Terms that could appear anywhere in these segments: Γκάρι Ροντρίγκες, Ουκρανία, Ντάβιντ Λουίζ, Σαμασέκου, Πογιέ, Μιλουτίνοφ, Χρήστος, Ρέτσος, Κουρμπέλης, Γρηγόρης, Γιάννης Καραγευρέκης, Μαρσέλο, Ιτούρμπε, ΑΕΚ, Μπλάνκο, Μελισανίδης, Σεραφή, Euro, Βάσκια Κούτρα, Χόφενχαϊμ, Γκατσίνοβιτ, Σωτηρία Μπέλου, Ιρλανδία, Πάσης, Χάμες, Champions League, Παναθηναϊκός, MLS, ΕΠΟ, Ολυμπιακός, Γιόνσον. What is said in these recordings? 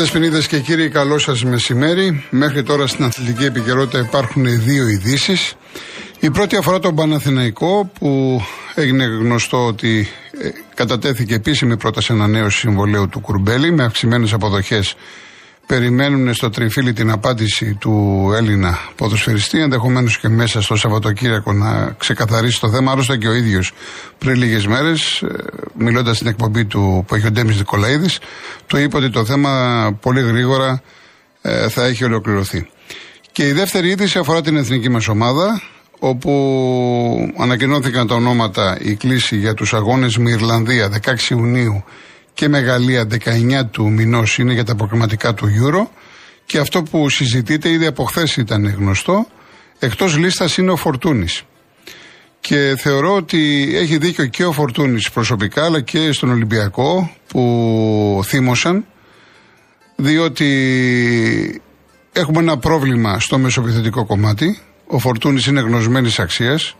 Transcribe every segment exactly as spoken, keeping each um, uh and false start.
Κυρίες, ποινίδες και κύριοι, καλό σας μεσημέρι. Μέχρι τώρα στην αθλητική επικαιρότητα υπάρχουν δύο ειδήσεις. Η πρώτη αφορά τον Παναθηναϊκό, που έγινε γνωστό ότι κατατέθηκε επίσημη πρόταση ανανέωσης συμβολαίου του Κουρμπέλη με αυξημένες αποδοχές. Περιμένουν στο τριφύλι την απάντηση του Έλληνα ποδοσφαιριστή, ενδεχομένως και μέσα στο Σαββατοκύριακο να ξεκαθαρίσει το θέμα. Άλλωστε και ο ίδιος πριν λίγες μέρες, μιλώντας στην εκπομπή του που έχει ο Ντέμης Νικολαΐδης, το είπε ότι το θέμα πολύ γρήγορα ε, θα έχει ολοκληρωθεί. Και η δεύτερη είδηση αφορά την εθνική μας ομάδα, όπου ανακοινώθηκαν τα ονόματα, η κλήση για τους αγώνες με Ιρλανδία δεκαέξι Ιουνίου και με Γαλλία δεκαεννιά του μηνός είναι για τα προκριματικά του Euro, και αυτό που συζητείται ήδη από χθες ήταν γνωστό. Εκτός λίστας είναι ο Φορτούνης. Και θεωρώ ότι έχει δίκιο και ο Φορτούνης προσωπικά, αλλά και στον Ολυμπιακό που θύμωσαν, διότι έχουμε ένα πρόβλημα στο μεσοπιθετικό κομμάτι. Ο Φορτούνης είναι γνωσμένης αξίας,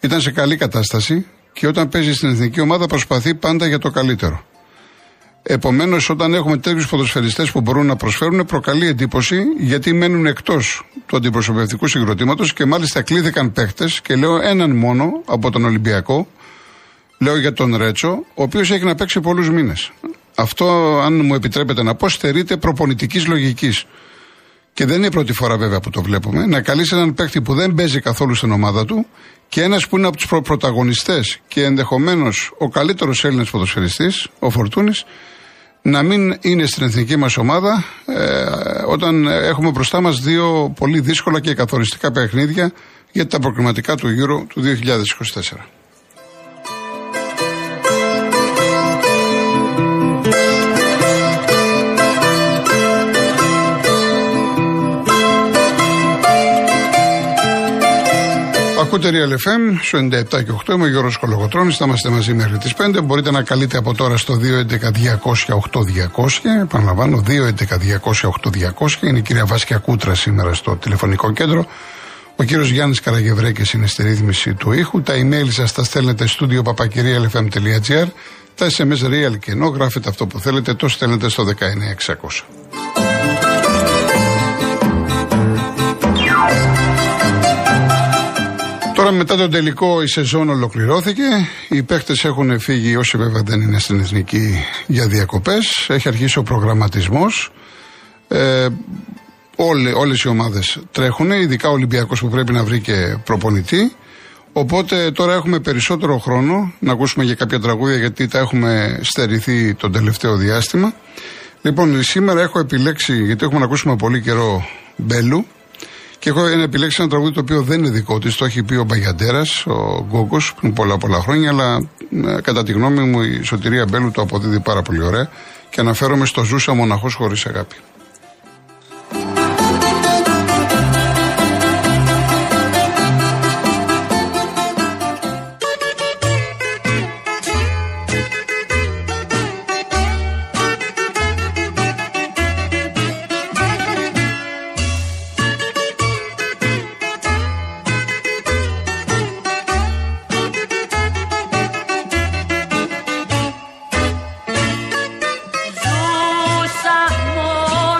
ήταν σε καλή κατάσταση και όταν παίζει στην εθνική ομάδα προσπαθεί πάντα για το καλύτερο. Επομένως, όταν έχουμε τέτοιους ποδοσφαιριστές που μπορούν να προσφέρουν, προκαλεί εντύπωση γιατί μένουν εκτός του αντιπροσωπευτικού συγκροτήματος, και μάλιστα κλήθηκαν παίχτες, και λέω έναν μόνο από τον Ολυμπιακό, λέω για τον Ρέτσο, ο οποίος έχει να παίξει πολλούς μήνες. Αυτό, αν μου επιτρέπετε να πω, στερείται προπονητικής λογικής. Και δεν είναι η πρώτη φορά βέβαια που το βλέπουμε. Να καλείς έναν παίκτη που δεν παίζει καθόλου στην ομάδα του, και ένας που είναι από τους προ- πρωταγωνιστές και ενδεχομένως ο καλύτερος Έλληνας ποδοσφαιριστής, ο Φορτούνης, να μην είναι στην εθνική μας ομάδα, ε, όταν έχουμε μπροστά μας δύο πολύ δύσκολα και καθοριστικά παιχνίδια για τα προκριματικά του Euro του δύο χιλιάδες είκοσι τέσσερα. Ακούτε Real εφ εμ, στο ενενήντα επτά και οκτώ, είμαι ο Γιώργος Κολοκοτρώνης, θα είμαστε μαζί μέχρι τις πέντε. Μπορείτε να καλείτε από τώρα στο δύο έντεκα διακόσια οκτώ διακόσια, επαναλαμβάνω δύο έντεκα διακόσια οκτώ διακόσια, είναι η κυρία Βάσκια Κούτρα σήμερα στο τηλεφωνικό κέντρο. Ο κύριος Γιάννης Καραγευρέκης είναι στη ρύθμιση του ήχου. Τα email σας τα στέλνετε στούντιο παπακυριαλfm.gr, τα ες εμ ες Real και ενώ γράφετε αυτό που θέλετε, το στέλνετε στο δεκαεννιά εξακόσια. Τώρα, μετά τον τελικό, η σεζόν ολοκληρώθηκε. Οι παίχτες έχουν φύγει, όσοι βέβαια δεν είναι στην εθνική, για διακοπές. Έχει αρχίσει ο προγραμματισμός. Ε, όλες, όλες οι ομάδες τρέχουν, ειδικά ο Ολυμπιακός που πρέπει να βρει και προπονητή. Οπότε τώρα έχουμε περισσότερο χρόνο να ακούσουμε για κάποια τραγούδια, γιατί τα έχουμε στερηθεί το τελευταίο διάστημα. Λοιπόν, σήμερα έχω επιλέξει, γιατί έχουμε να ακούσουμε πολύ καιρό Μπέλου, και έχω επιλέξει ένα τραγούδι το οποίο δεν είναι δικό της, το έχει πει ο Μπαγιαντέρας, ο Γκόγκος, πριν πολλά πολλά χρόνια, αλλά κατά τη γνώμη μου η Σωτηρία Μπέλου το αποδίδει πάρα πολύ ωραία, και αναφέρομαι στο «Ζούσα μοναχός χωρίς αγάπη». More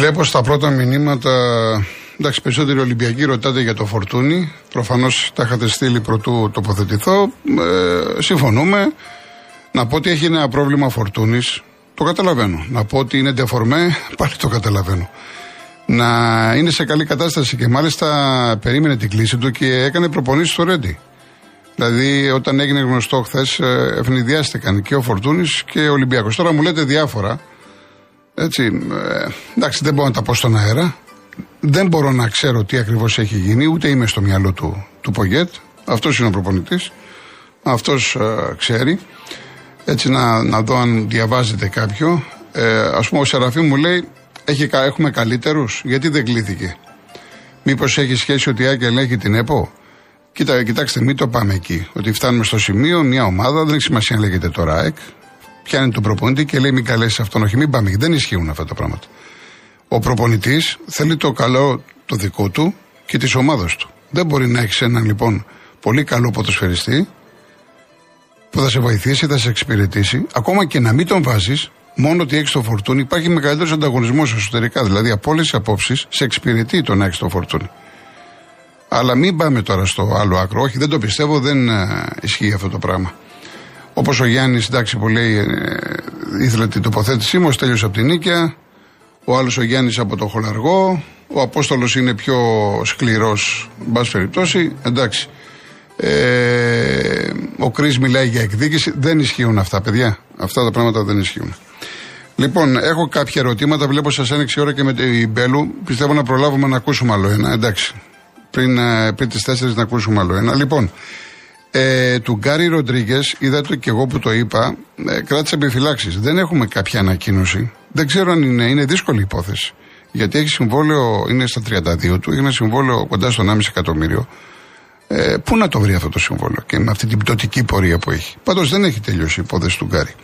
Βλέπω στα πρώτα μηνύματα, εντάξει, περισσότεροι Ολυμπιακοί ρωτάτε για το Φορτούνη. Προφανώς τα είχατε στείλει πρωτού τοποθετηθώ. Ε, συμφωνούμε. Να πω ότι έχει ένα πρόβλημα Φορτούνης. Το καταλαβαίνω. Να πω ότι είναι ντεφορμέ, πάλι το καταλαβαίνω. Να είναι σε καλή κατάσταση και μάλιστα περίμενε την κλίση του και έκανε προπονήσεις στο Ρέντι. Δηλαδή, όταν έγινε γνωστό χθες, ευνηδιάστηκαν και ο Φορτούνης και ο Ολυμπιακός. Τώρα μου λέτε διάφορα. Έτσι, ε, εντάξει, δεν μπορώ να τα πω στον αέρα. Δεν μπορώ να ξέρω τι ακριβώς έχει γίνει, ούτε είμαι στο μυαλό του, του Πογιέ. Αυτός είναι ο προπονητής. Αυτός ε, ξέρει. Έτσι, να, να δω αν διαβάζετε κάποιο. Ε, ας πούμε, ο Σεραφή μου λέει: έχει, έχουμε καλύτερους. Γιατί δεν κλείθηκε? Μήπως έχει σχέση ότι η ΑΕΚ ελέγχει την ΕΠΟ? Κοίτα, κοιτάξτε, μην το πάμε εκεί. Ότι φτάνουμε στο σημείο, μια ομάδα, δεν έχει σημασία αν λέγεται τώρα ΑΕΚ, πιάνει τον προπονητή και λέει: μην καλέσει αυτόν. Όχι, μην πάμε εκεί. Δεν ισχύουν αυτά τα πράγματα. Ο προπονητής θέλει το καλό το δικό του και της ομάδας του. Δεν μπορεί να έχει έναν λοιπόν πολύ καλό ποδοσφαιριστή που θα σε βοηθήσει, θα σε εξυπηρετήσει, ακόμα και να μην τον βάζεις, μόνο ότι έχεις το Φορτούνι, υπάρχει μεγαλύτερος ανταγωνισμός εσωτερικά. Δηλαδή, από όλες τις απόψεις, σε εξυπηρετεί το να έχεις το Φορτούνι. Αλλά μην πάμε τώρα στο άλλο άκρο. Όχι, δεν το πιστεύω, δεν α, ισχύει αυτό το πράγμα. Όπως ο Γιάννης, εντάξει, που λέει, ε, ήθελε την τοποθέτησή μου, τέλειωσε από την Νίκαια. Ο άλλος ο Γιάννης από το Χολαργό. Ο Απόστολος είναι πιο σκληρός, εν πάση περιπτώσει. Εντάξει. Ε, ο Κρίς μιλάει για εκδίκηση. Δεν ισχύουν αυτά, παιδιά. Αυτά τα πράγματα δεν ισχύουν. Λοιπόν, έχω κάποια ερωτήματα. Βλέπω σας άνοιξε η ώρα και με την Μπέλου. Πιστεύω να προλάβουμε να ακούσουμε άλλο ένα. Εντάξει. Πριν, πριν τις τέσσερις να ακούσουμε άλλο ένα. Λοιπόν, ε, του Γκάρι Ροντρίγκες, είδατε και εγώ που το είπα, ε, κράτησε επιφυλάξεις. Δεν έχουμε κάποια ανακοίνωση. Δεν ξέρω αν είναι, είναι δύσκολη υπόθεση. Γιατί έχει συμβόλαιο, είναι στα τριάντα δύο του, έχει ένα συμβόλαιο κοντά στον ένα κόμμα πέντε εκατομμύριο. Ε, πού να το βρει αυτό το συμβόλαιο και με αυτή την πτωτική πορεία που έχει. Πάντως δεν έχει τελειώσει η υπόθεση του Γκάρι.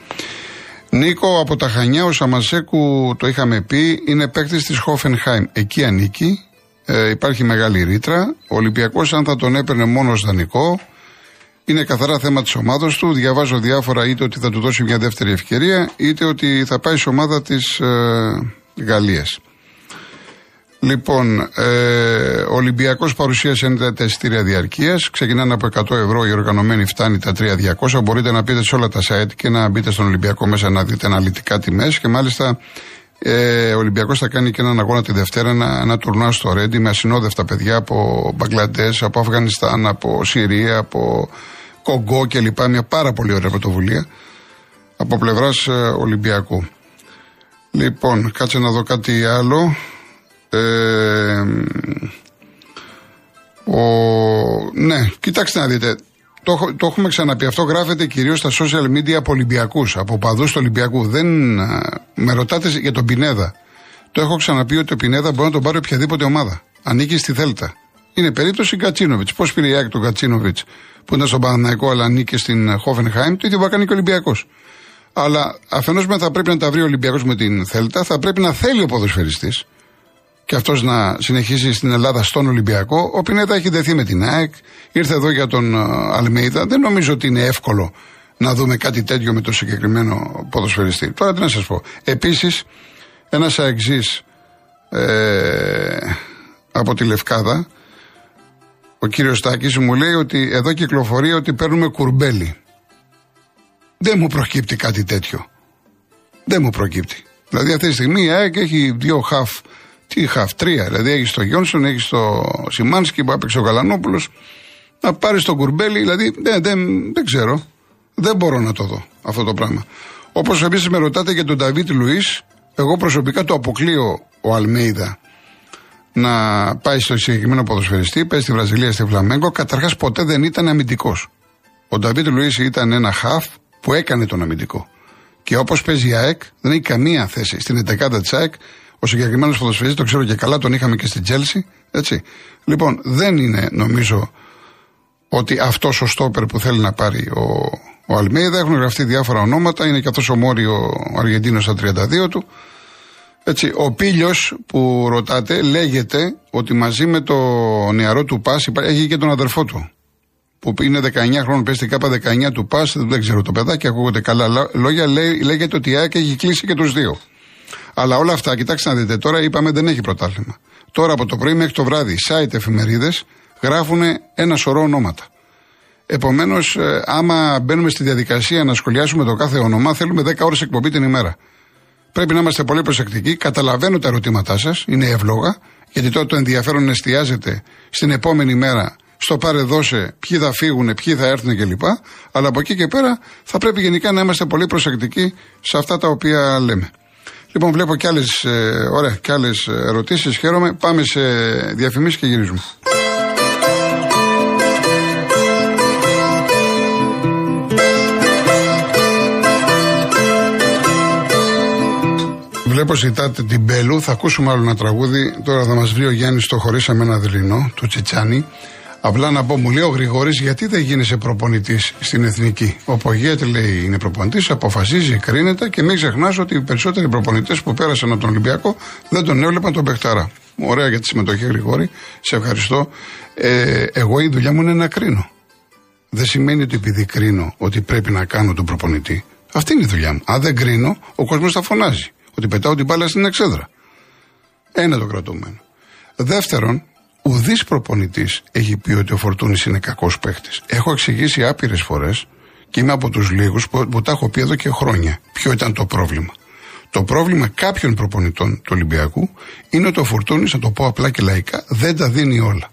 Νίκο από τα Χανιά, ο Σαμασέκου, το είχαμε πει, είναι παίκτης της Χόφενχαϊμ. Εκεί ανήκει. Ε, υπάρχει μεγάλη ρήτρα. Ο Ολυμπιακός, αν θα τον έπαιρνε μόνο ως δανεικό, είναι καθαρά θέμα της ομάδας του. Διαβάζω διάφορα, είτε ότι θα του δώσει μια δεύτερη ευκαιρία, είτε ότι θα πάει σε ομάδα της ε, Γαλλίας. Λοιπόν, ε, ο Ολυμπιακός παρουσίασε τα εισιτήρια διαρκείας. Ξεκινάνε από εκατό ευρώ, οι οργανωμένοι φτάνει τα τριακόσια. Μπορείτε να πείτε σε όλα τα site και να μπείτε στον Ολυμπιακό μέσα να δείτε αναλυτικά τιμές. Και μάλιστα ε, ο Ολυμπιακός θα κάνει και έναν αγώνα τη Δευτέρα, ένα, ένα τουρνουά στο Ρέντι με ασυνόδευτα παιδιά από Μπαγκλαντές, από Αφγανιστάν, από Συρία, από Κογκό κλπ. Μια πάρα πολύ ωραία πρωτοβουλία από πλευράς ε, Ολυμπιακού. Λοιπόν, κάτσε να δω κάτι άλλο. Ε, ο, ναι, κοιτάξτε να δείτε, το, το έχουμε ξαναπεί, αυτό γράφεται κυρίως στα social media από Ολυμπιακούς, από παδούς του Ολυμπιακού. Δεν, με ρωτάτε για τον Πινέδα. Το έχω ξαναπεί ότι ο Πινέδα μπορεί να τον πάρει οποιαδήποτε ομάδα. Ανήκει στη Θέλτα. Είναι περίπτωση Γκατσίνοβιτ. Πώς πήρε η ΑΕΚ τον Γκατσίνοβιτ που ήταν στον Παναθηναϊκό αλλά ανήκε στην Χόφενχαϊμ, το ίδιο μπορεί να κάνει και ο Ολυμπιακός. Αλλά αφενός με θα πρέπει να τα βρει ο Ολυμπιακός με την Θέλτα, θα πρέπει να θέλει ο ποδοσφαιριστής και αυτός να συνεχίσει στην Ελλάδα στον Ολυμπιακό. Ο Πινέδα έχει δεθεί με την ΑΕΚ, ήρθε εδώ για τον Αλμίδα. Δεν νομίζω ότι είναι εύκολο να δούμε κάτι τέτοιο με το συγκεκριμένο ποδοσφαιριστή. Τώρα τι να σας πω. Επίσης, ένας αεξής ε, από τη Λευκάδα, ο κύριος Στάκης, μου λέει ότι εδώ κυκλοφορεί ότι παίρνουμε Κουρμπέλη. Δεν μου προκύπτει κάτι τέτοιο. Δεν μου προκύπτει. Δηλαδή αυτή τη στιγμή η ΑΕΚ έχει δύο χαφ. Τι χαφ, τρία. Δηλαδή έχει το Γιόνσον, έχει το Σιμάνσκι που έπαιξε ο Καλανόπουλος. Να πάρει τον Κουρμπέλη, δηλαδή δεν, δεν, δεν ξέρω. Δεν μπορώ να το δω αυτό το πράγμα. Όπως επίσης με ρωτάτε για τον Ντάβιντ Λουίζ, εγώ προσωπικά το αποκλείω ο Αλμίδα να πάει στο συγκεκριμένο ποδοσφαιριστή. Παίζει στη Βραζιλία, στη Φλαμέγκο. Καταρχάς ποτέ δεν ήταν αμυντικός. Ο Ντάβιντ Λουίζ ήταν ένα χαφ που έκανε τον αμυντικό. Και όπως παίζει η ΑΕΚ, δεν έχει καμία θέση στην εντεκάδα της ΑΕΚ. Ο συγκεκριμένος ποδοσφαιριστής, το ξέρω και καλά, τον είχαμε και στην Τσέλσι, έτσι. Λοιπόν, δεν είναι νομίζω ότι αυτός ο στόπερ που θέλει να πάρει ο, ο Αλμίδα. Έχουν γραφτεί διάφορα ονόματα, είναι και αυτός ο Μόριο, ο Αργεντίνος στα τριάντα δύο του. Έτσι, ο Πίλιος που ρωτάτε λέγεται ότι μαζί με το νεαρό του Πάση έχει και τον αδερφό του, που είναι δεκαεννιά χρόνων, πες στην ΚΑΠΑ δεκαεννιά του Πάση, δεν ξέρω το παιδάκι, ακούγονται καλά λόγια, λέγεται ότι η ΑΕΚ έχει κλείσει και τους δύο. Αλλά όλα αυτά, κοιτάξτε να δείτε, τώρα είπαμε δεν έχει πρωτάθλημα. Τώρα από το πρωί μέχρι το βράδυ, site εφημερίδες γράφουν ένα σωρό ονόματα. Επομένως, άμα μπαίνουμε στη διαδικασία να σχολιάσουμε το κάθε όνομα, θέλουμε δέκα ώρες εκπομπή την ημέρα. Πρέπει να είμαστε πολύ προσεκτικοί. Καταλαβαίνω τα ερωτήματά σας, είναι εύλογα, γιατί τότε το ενδιαφέρον εστιάζεται στην επόμενη μέρα, στο πάρε δώσε, ποιοι θα φύγουν, ποιοι θα έρθουν κλπ. Αλλά από εκεί και πέρα θα πρέπει γενικά να είμαστε πολύ προσεκτικοί σε αυτά τα οποία λέμε. Λοιπόν, βλέπω και άλλες, ε, ωραία, και άλλες ερωτήσεις. Χαίρομαι. Πάμε σε διαφημίσεις και γυρίζουμε. Βλέπω ζητάτε την Μπέλου. Θα ακούσουμε άλλο ένα τραγούδι. Τώρα θα μας βρει ο Γιάννης το χωρίσαμε ένα δειλινό, το Τσιτσάνι. Απλά να πω, μου λέει ο Γρηγόρης, γιατί δεν γίνεσαι προπονητής στην Εθνική. Ο Πογιέ, λέει, είναι προπονητής, αποφασίζει, κρίνεται και μην ξεχνάς ότι οι περισσότεροι προπονητές που πέρασαν από τον Ολυμπιακό δεν τον έβλεπαν τον παιχταρά. Ωραία για τη συμμετοχή, Γρηγόρη. Σε ευχαριστώ. Ε, εγώ η δουλειά μου είναι να κρίνω. Δεν σημαίνει ότι επειδή κρίνω ότι πρέπει να κάνω τον προπονητή. Αυτή είναι η δουλειά μου. Αν δεν κρίνω, ο κόσμος θα φωνάζει ότι πετάω την μπάλα στην εξέδρα. Ένα το κρατούμενο. Δεύτερον, ουδής προπονητής έχει πει ότι ο Φορτούνης είναι κακός παίχτης. Έχω εξηγήσει άπειρες φορές και είμαι από τους λίγους που, που τα έχω πει εδώ και χρόνια. Ποιο ήταν το πρόβλημα. Το πρόβλημα κάποιων προπονητών του Ολυμπιακού είναι ότι ο Φορτούνης, να το πω απλά και λαϊκά, δεν τα δίνει όλα.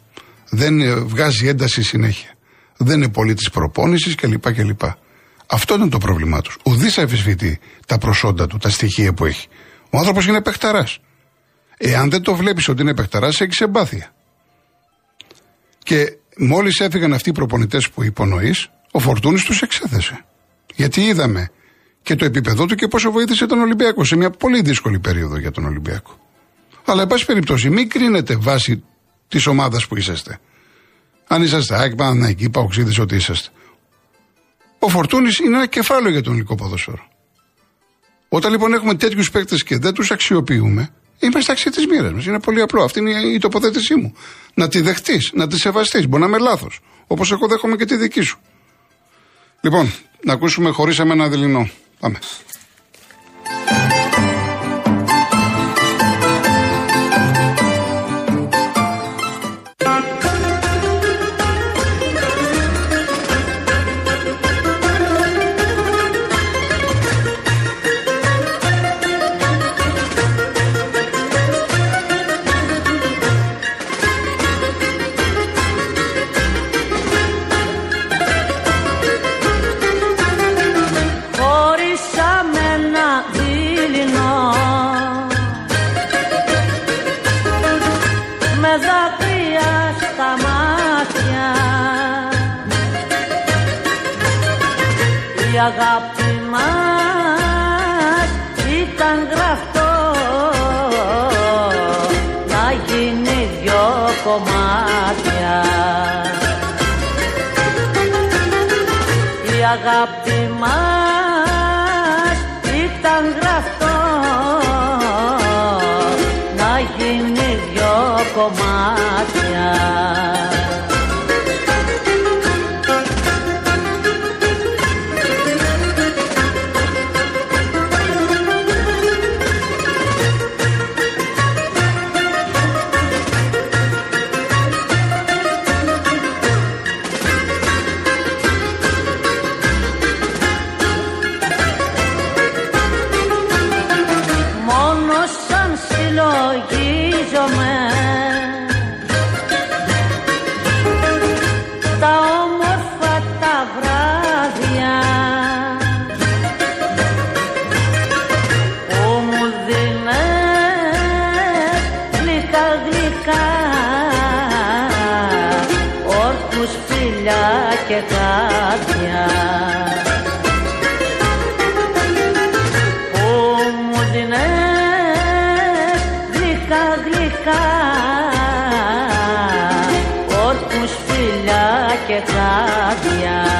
Δεν βγάζει ένταση συνέχεια. Δεν είναι πολύ της προπόνησης κλπ. Κλπ. Αυτό ήταν το πρόβλημά τους. Ουδής αμφισβητεί τα προσόντα του, τα στοιχεία που έχει. Ο άνθρωπος είναι παιχταράς. Εάν δεν το βλέπεις ότι είναι παιχταράς, έχεις εμπάθεια. Και μόλις έφυγαν αυτοί οι προπονητές που υπονοείς, ο Φορτούνης τους εξέθεσε. Γιατί είδαμε και το επίπεδό του και πόσο βοήθησε τον Ολυμπιακό σε μια πολύ δύσκολη περίοδο για τον Ολυμπιακό. Αλλά, εν πάση περιπτώσει, μην κρίνετε βάσει της ομάδας που είσαστε. Αν είσαστε ΑΕΚ, Παναθηναϊκοί, Παοξίδες, ό,τι είσαστε. Ο Φορτούνης είναι ένα κεφάλαιο για τον ελληνικό ποδόσφαιρο. Όταν λοιπόν έχουμε τέτοιους παίκτες και δεν τους αξιοποιούμε, είμαστε ταξί της μοίρας μας. Είναι πολύ απλό. Αυτή είναι η τοποθέτησή μου. Να τη δεχτείς, να τη σεβαστείς. Μπορεί να είμαι λάθος. Όπως εγώ δέχομαι και τη δική σου. Λοιπόν, να ακούσουμε χωρίσαμε ένα δειλινό. Πάμε. Αγάπη μας ήταν γραφτό να γίνει δυο κομμάτια. Η αγάπη μας ήταν γραφτό να γίνει δυο κομμάτια. Και κάποια που μου δίνες γλυκά γλυκά όρκους φιλιά και κάποια.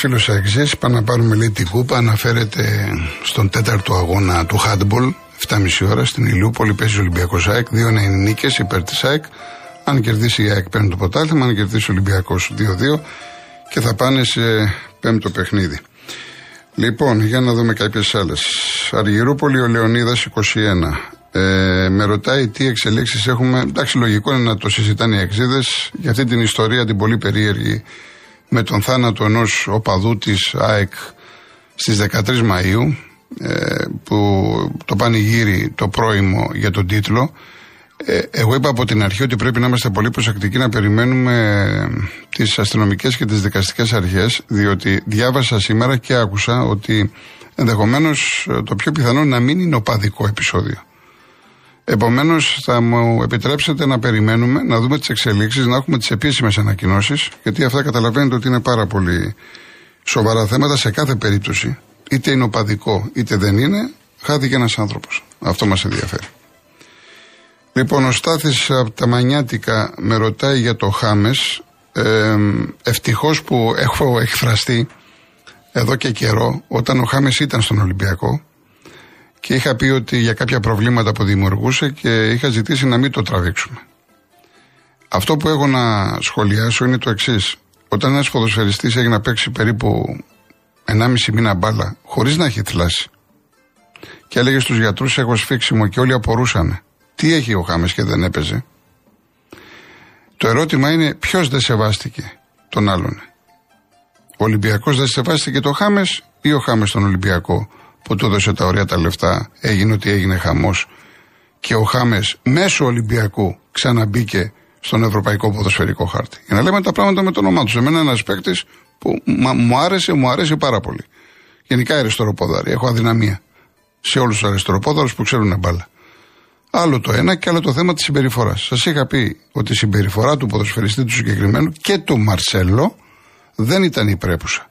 φίλους Αξής, πάμε να πάρουμε λίγο την κούπα. Αναφέρεται στον τέταρτο αγώνα του handball, επτά και μισή ώρα στην Ηλιούπολη. Παίζει ο Ολυμπιακός ΑΕΚ, δύο ένα είναι νίκες υπέρ της ΑΕΚ. Αν κερδίσει η ΑΕΚ, παίρνει το πρωτάθλημα. Αν κερδίσει ο Ολυμπιακός, δύο δύο και θα πάνε σε πέμπτο παιχνίδι. Λοιπόν, για να δούμε κάποιες άλλες. Αργυρούπολη, ο Λεωνίδας, είκοσι ένα. Ε, με ρωτάει τι εξελίξεις έχουμε. Εντάξει, λογικό είναι να το συζητάνε οι Αξίδες για αυτή την ιστορία την πολύ περίεργη με τον θάνατο ενός οπαδού της ΑΕΚ στις δεκατρείς Μαΐου, ε, που το πανηγύρι το πρώιμο για τον τίτλο. Ε, εγώ είπα από την αρχή ότι πρέπει να είμαστε πολύ προσεκτικοί, να περιμένουμε τις αστυνομικές και τις δικαστικές αρχές, διότι διάβασα σήμερα και άκουσα ότι ενδεχομένως το πιο πιθανό να μην είναι οπαδικό επεισόδιο. Επομένως, θα μου επιτρέψετε να περιμένουμε, να δούμε τις εξελίξεις, να έχουμε τις επίσημες ανακοινώσεις, γιατί αυτά καταλαβαίνετε ότι είναι πάρα πολύ σοβαρά θέματα σε κάθε περίπτωση. Είτε είναι οπαδικό, είτε δεν είναι, χάθηκε ένας άνθρωπος. Αυτό μας ενδιαφέρει. Λοιπόν, ο Στάθης από τα Μανιάτικα με ρωτάει για το Χάμες. Ε, ευτυχώς που έχω εκφραστεί εδώ και καιρό, όταν ο Χάμες ήταν στον Ολυμπιακό, και είχα πει ότι για κάποια προβλήματα που δημιουργούσε και είχα ζητήσει να μην το τραβήξουμε. Αυτό που έχω να σχολιάσω είναι το εξής. Όταν ένας ποδοσφαιριστής έγινε να παίξει περίπου ενάμιση μήνα μπάλα χωρίς να έχει θλάσει και έλεγε στους γιατρούς έχω σφίξιμο και όλοι απορούσαν, τι έχει ο Χάμες και δεν έπαιζε? Το ερώτημα είναι ποιος δεν σεβάστηκε τον άλλον. Ο Ολυμπιακός δεν σεβάστηκε τον Χάμες ή ο Χάμες τον Ολυμπιακό, που του έδωσε τα ωραία τα λεφτά, έγινε ότι έγινε χαμός και ο Χάμες μέσω Ολυμπιακού ξαναμπήκε στον ευρωπαϊκό ποδοσφαιρικό χάρτη? Για να λέμε τα πράγματα με το όνομά του. Εμένα ένας παίκτης που μα, μου άρεσε, μου αρέσει πάρα πολύ. Γενικά αριστεροπόδαροι, έχω αδυναμία σε όλους τους αριστεροπόδαρους που ξέρουν μπάλα. Άλλο το ένα και άλλο το θέμα της συμπεριφοράς. Σας είχα πει ότι η συμπεριφορά του ποδοσφαιριστή του συγκεκριμένου και του Μαρσέλο δεν ήταν υπρέπουσα.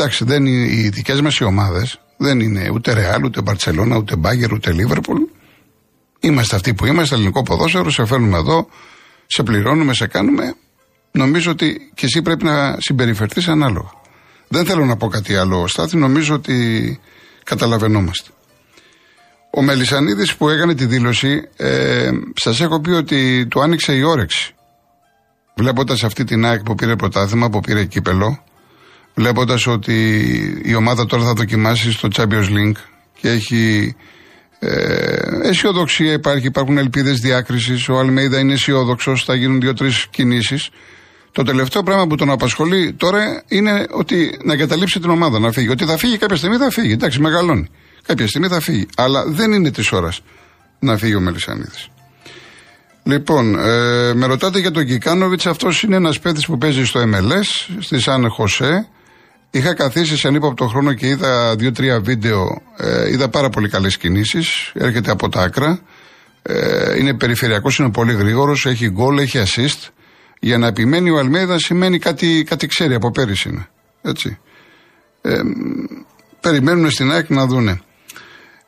Εντάξει, δεν είναι, οι δικές μας οι ομάδες δεν είναι ούτε Ρεάλ, ούτε Μπαρτσελώνα, ούτε Μπάγκερ, ούτε Λίβερπουλ. Είμαστε αυτοί που είμαστε, ελληνικό ποδόσφαιρο, σε φέρνουμε εδώ, σε πληρώνουμε, σε κάνουμε. Νομίζω ότι και εσύ πρέπει να συμπεριφερθείς ανάλογα. Δεν θέλω να πω κάτι άλλο, Στάθη, νομίζω ότι καταλαβαίνόμαστε. Ο Μελισανίδης που έκανε τη δήλωση, ε, σας έχω πει ότι του άνοιξε η όρεξη. Βλέποντας αυτή την ΑΕΚ που πήρε πρωτάθλημα, που πήρε κύπελο, βλέποντας ότι η ομάδα τώρα θα δοκιμάσει στο Champions League και έχει ε, αισιοδοξία, υπάρχει, υπάρχουν ελπίδες διάκρισης, ο Αλμίδα είναι αισιόδοξος, θα γίνουν δύο-τρεις κινήσεις. Το τελευταίο πράγμα που τον απασχολεί τώρα είναι ότι να εγκαταλείψει την ομάδα, να φύγει. Ότι θα φύγει κάποια στιγμή, θα φύγει, εντάξει, μεγαλώνει. Κάποια στιγμή θα φύγει, αλλά δεν είναι της ώρας να φύγει ο Μελισανίδης. Λοιπόν, ε, με ρωτάτε για τον Γκατσίνοβιτ. Αυτός είναι ένας παίκτης που παίζει στο Εμ Ελ Ες, στη Σαν Χωσέ. Είχα καθίσει σε ανύποπτο χρόνο και είδα δύο-τρία βίντεο. Ε, είδα πάρα πολύ καλές κινήσεις. Έρχεται από τα άκρα. Ε, είναι περιφερειακός, είναι πολύ γρήγορος. Έχει γκολ, έχει assist. Για να επιμένει ο Αλμέιδα σημαίνει κάτι, κάτι ξέρει από πέρυσι. Είναι. Έτσι. Ε, περιμένουν στην ΑΕΚ να δούνε.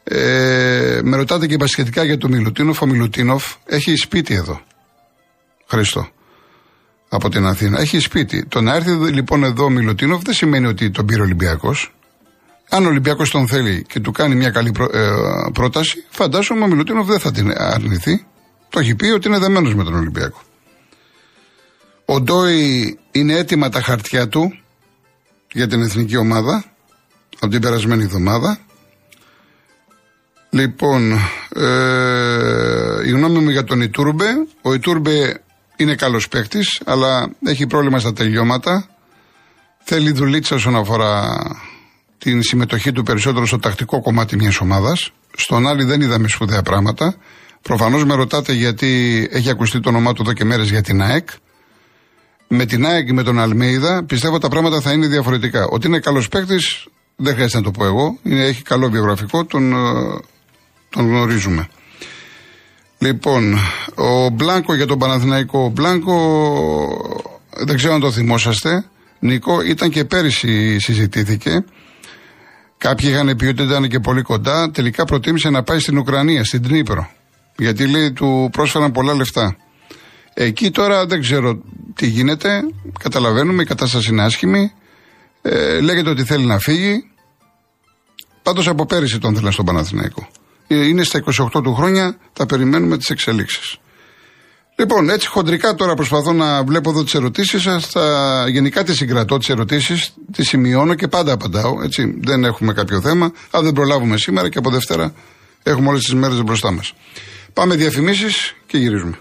Ε, με ρωτάτε και μπασκετικά για τον Μιλουτίνοφ. Ο Μιλουτίνοφ έχει σπίτι εδώ. Χρήστο. Από την Αθήνα. Έχει σπίτι. Το να έρθει λοιπόν εδώ ο Μιλουτίνοφ δεν σημαίνει ότι τον πήρε ο Ολυμπιακός. Αν ο Ολυμπιακός τον θέλει και του κάνει μια καλή πρό, ε, πρόταση, φαντάζομαι ο Μιλουτίνοφ δεν θα την αρνηθεί. Το έχει πει ότι είναι δεμένος με τον Ολυμπιακό. Ο Ντόι είναι έτοιμα τα χαρτιά του για την εθνική ομάδα από την περασμένη εβδομάδα. Λοιπόν, ε, η γνώμη μου για τον Ιτούρμπε. Ο Ιτούρμπε είναι καλός παίκτης, αλλά έχει πρόβλημα στα τελειώματα. Θέλει δουλίτσα όσον αφορά την συμμετοχή του περισσότερο στο τακτικό κομμάτι μιας ομάδας. Στον άλλη δεν είδαμε σπουδαία πράγματα. Προφανώς με ρωτάτε γιατί έχει ακουστεί το όνομά του εδώ και μέρες για την ΑΕΚ. Με την ΑΕΚ και με τον Αλμίδα πιστεύω τα πράγματα θα είναι διαφορετικά. Ότι είναι καλός παίκτης δεν χρειάζεται να το πω εγώ. Είναι, έχει καλό βιογραφικό, τον, τον γνωρίζουμε. Λοιπόν, ο Μπλάνκο για τον Παναθηναϊκό. Ο Μπλάνκο, δεν ξέρω αν το θυμόσαστε, Νίκο, ήταν και πέρυσι συζητήθηκε. Κάποιοι είχαν πει ότι ήταν και πολύ κοντά. Τελικά προτίμησε να πάει στην Ουκρανία, στην Ντνίπρο. Γιατί λέει του πρόσφεραν πολλά λεφτά. Εκεί τώρα δεν ξέρω τι γίνεται. Καταλαβαίνουμε, η κατάσταση είναι άσχημη. Ε, λέγεται ότι θέλει να φύγει. Πάντως από πέρυσι τον θέλει στον Παναθηναϊκό. Είναι στα είκοσι οκτώ του χρόνια, θα περιμένουμε τις εξελίξεις. Λοιπόν, έτσι χοντρικά τώρα προσπαθώ να βλέπω εδώ τις ερωτήσεις σας. Θα... Γενικά τις συγκρατώ, τις ερωτήσεις, τις σημειώνω και πάντα απαντάω. Έτσι. Δεν έχουμε κάποιο θέμα. Αν δεν προλάβουμε σήμερα και από Δευτέρα έχουμε όλες τις μέρες μπροστά μας. Πάμε διαφημίσεις και γυρίζουμε.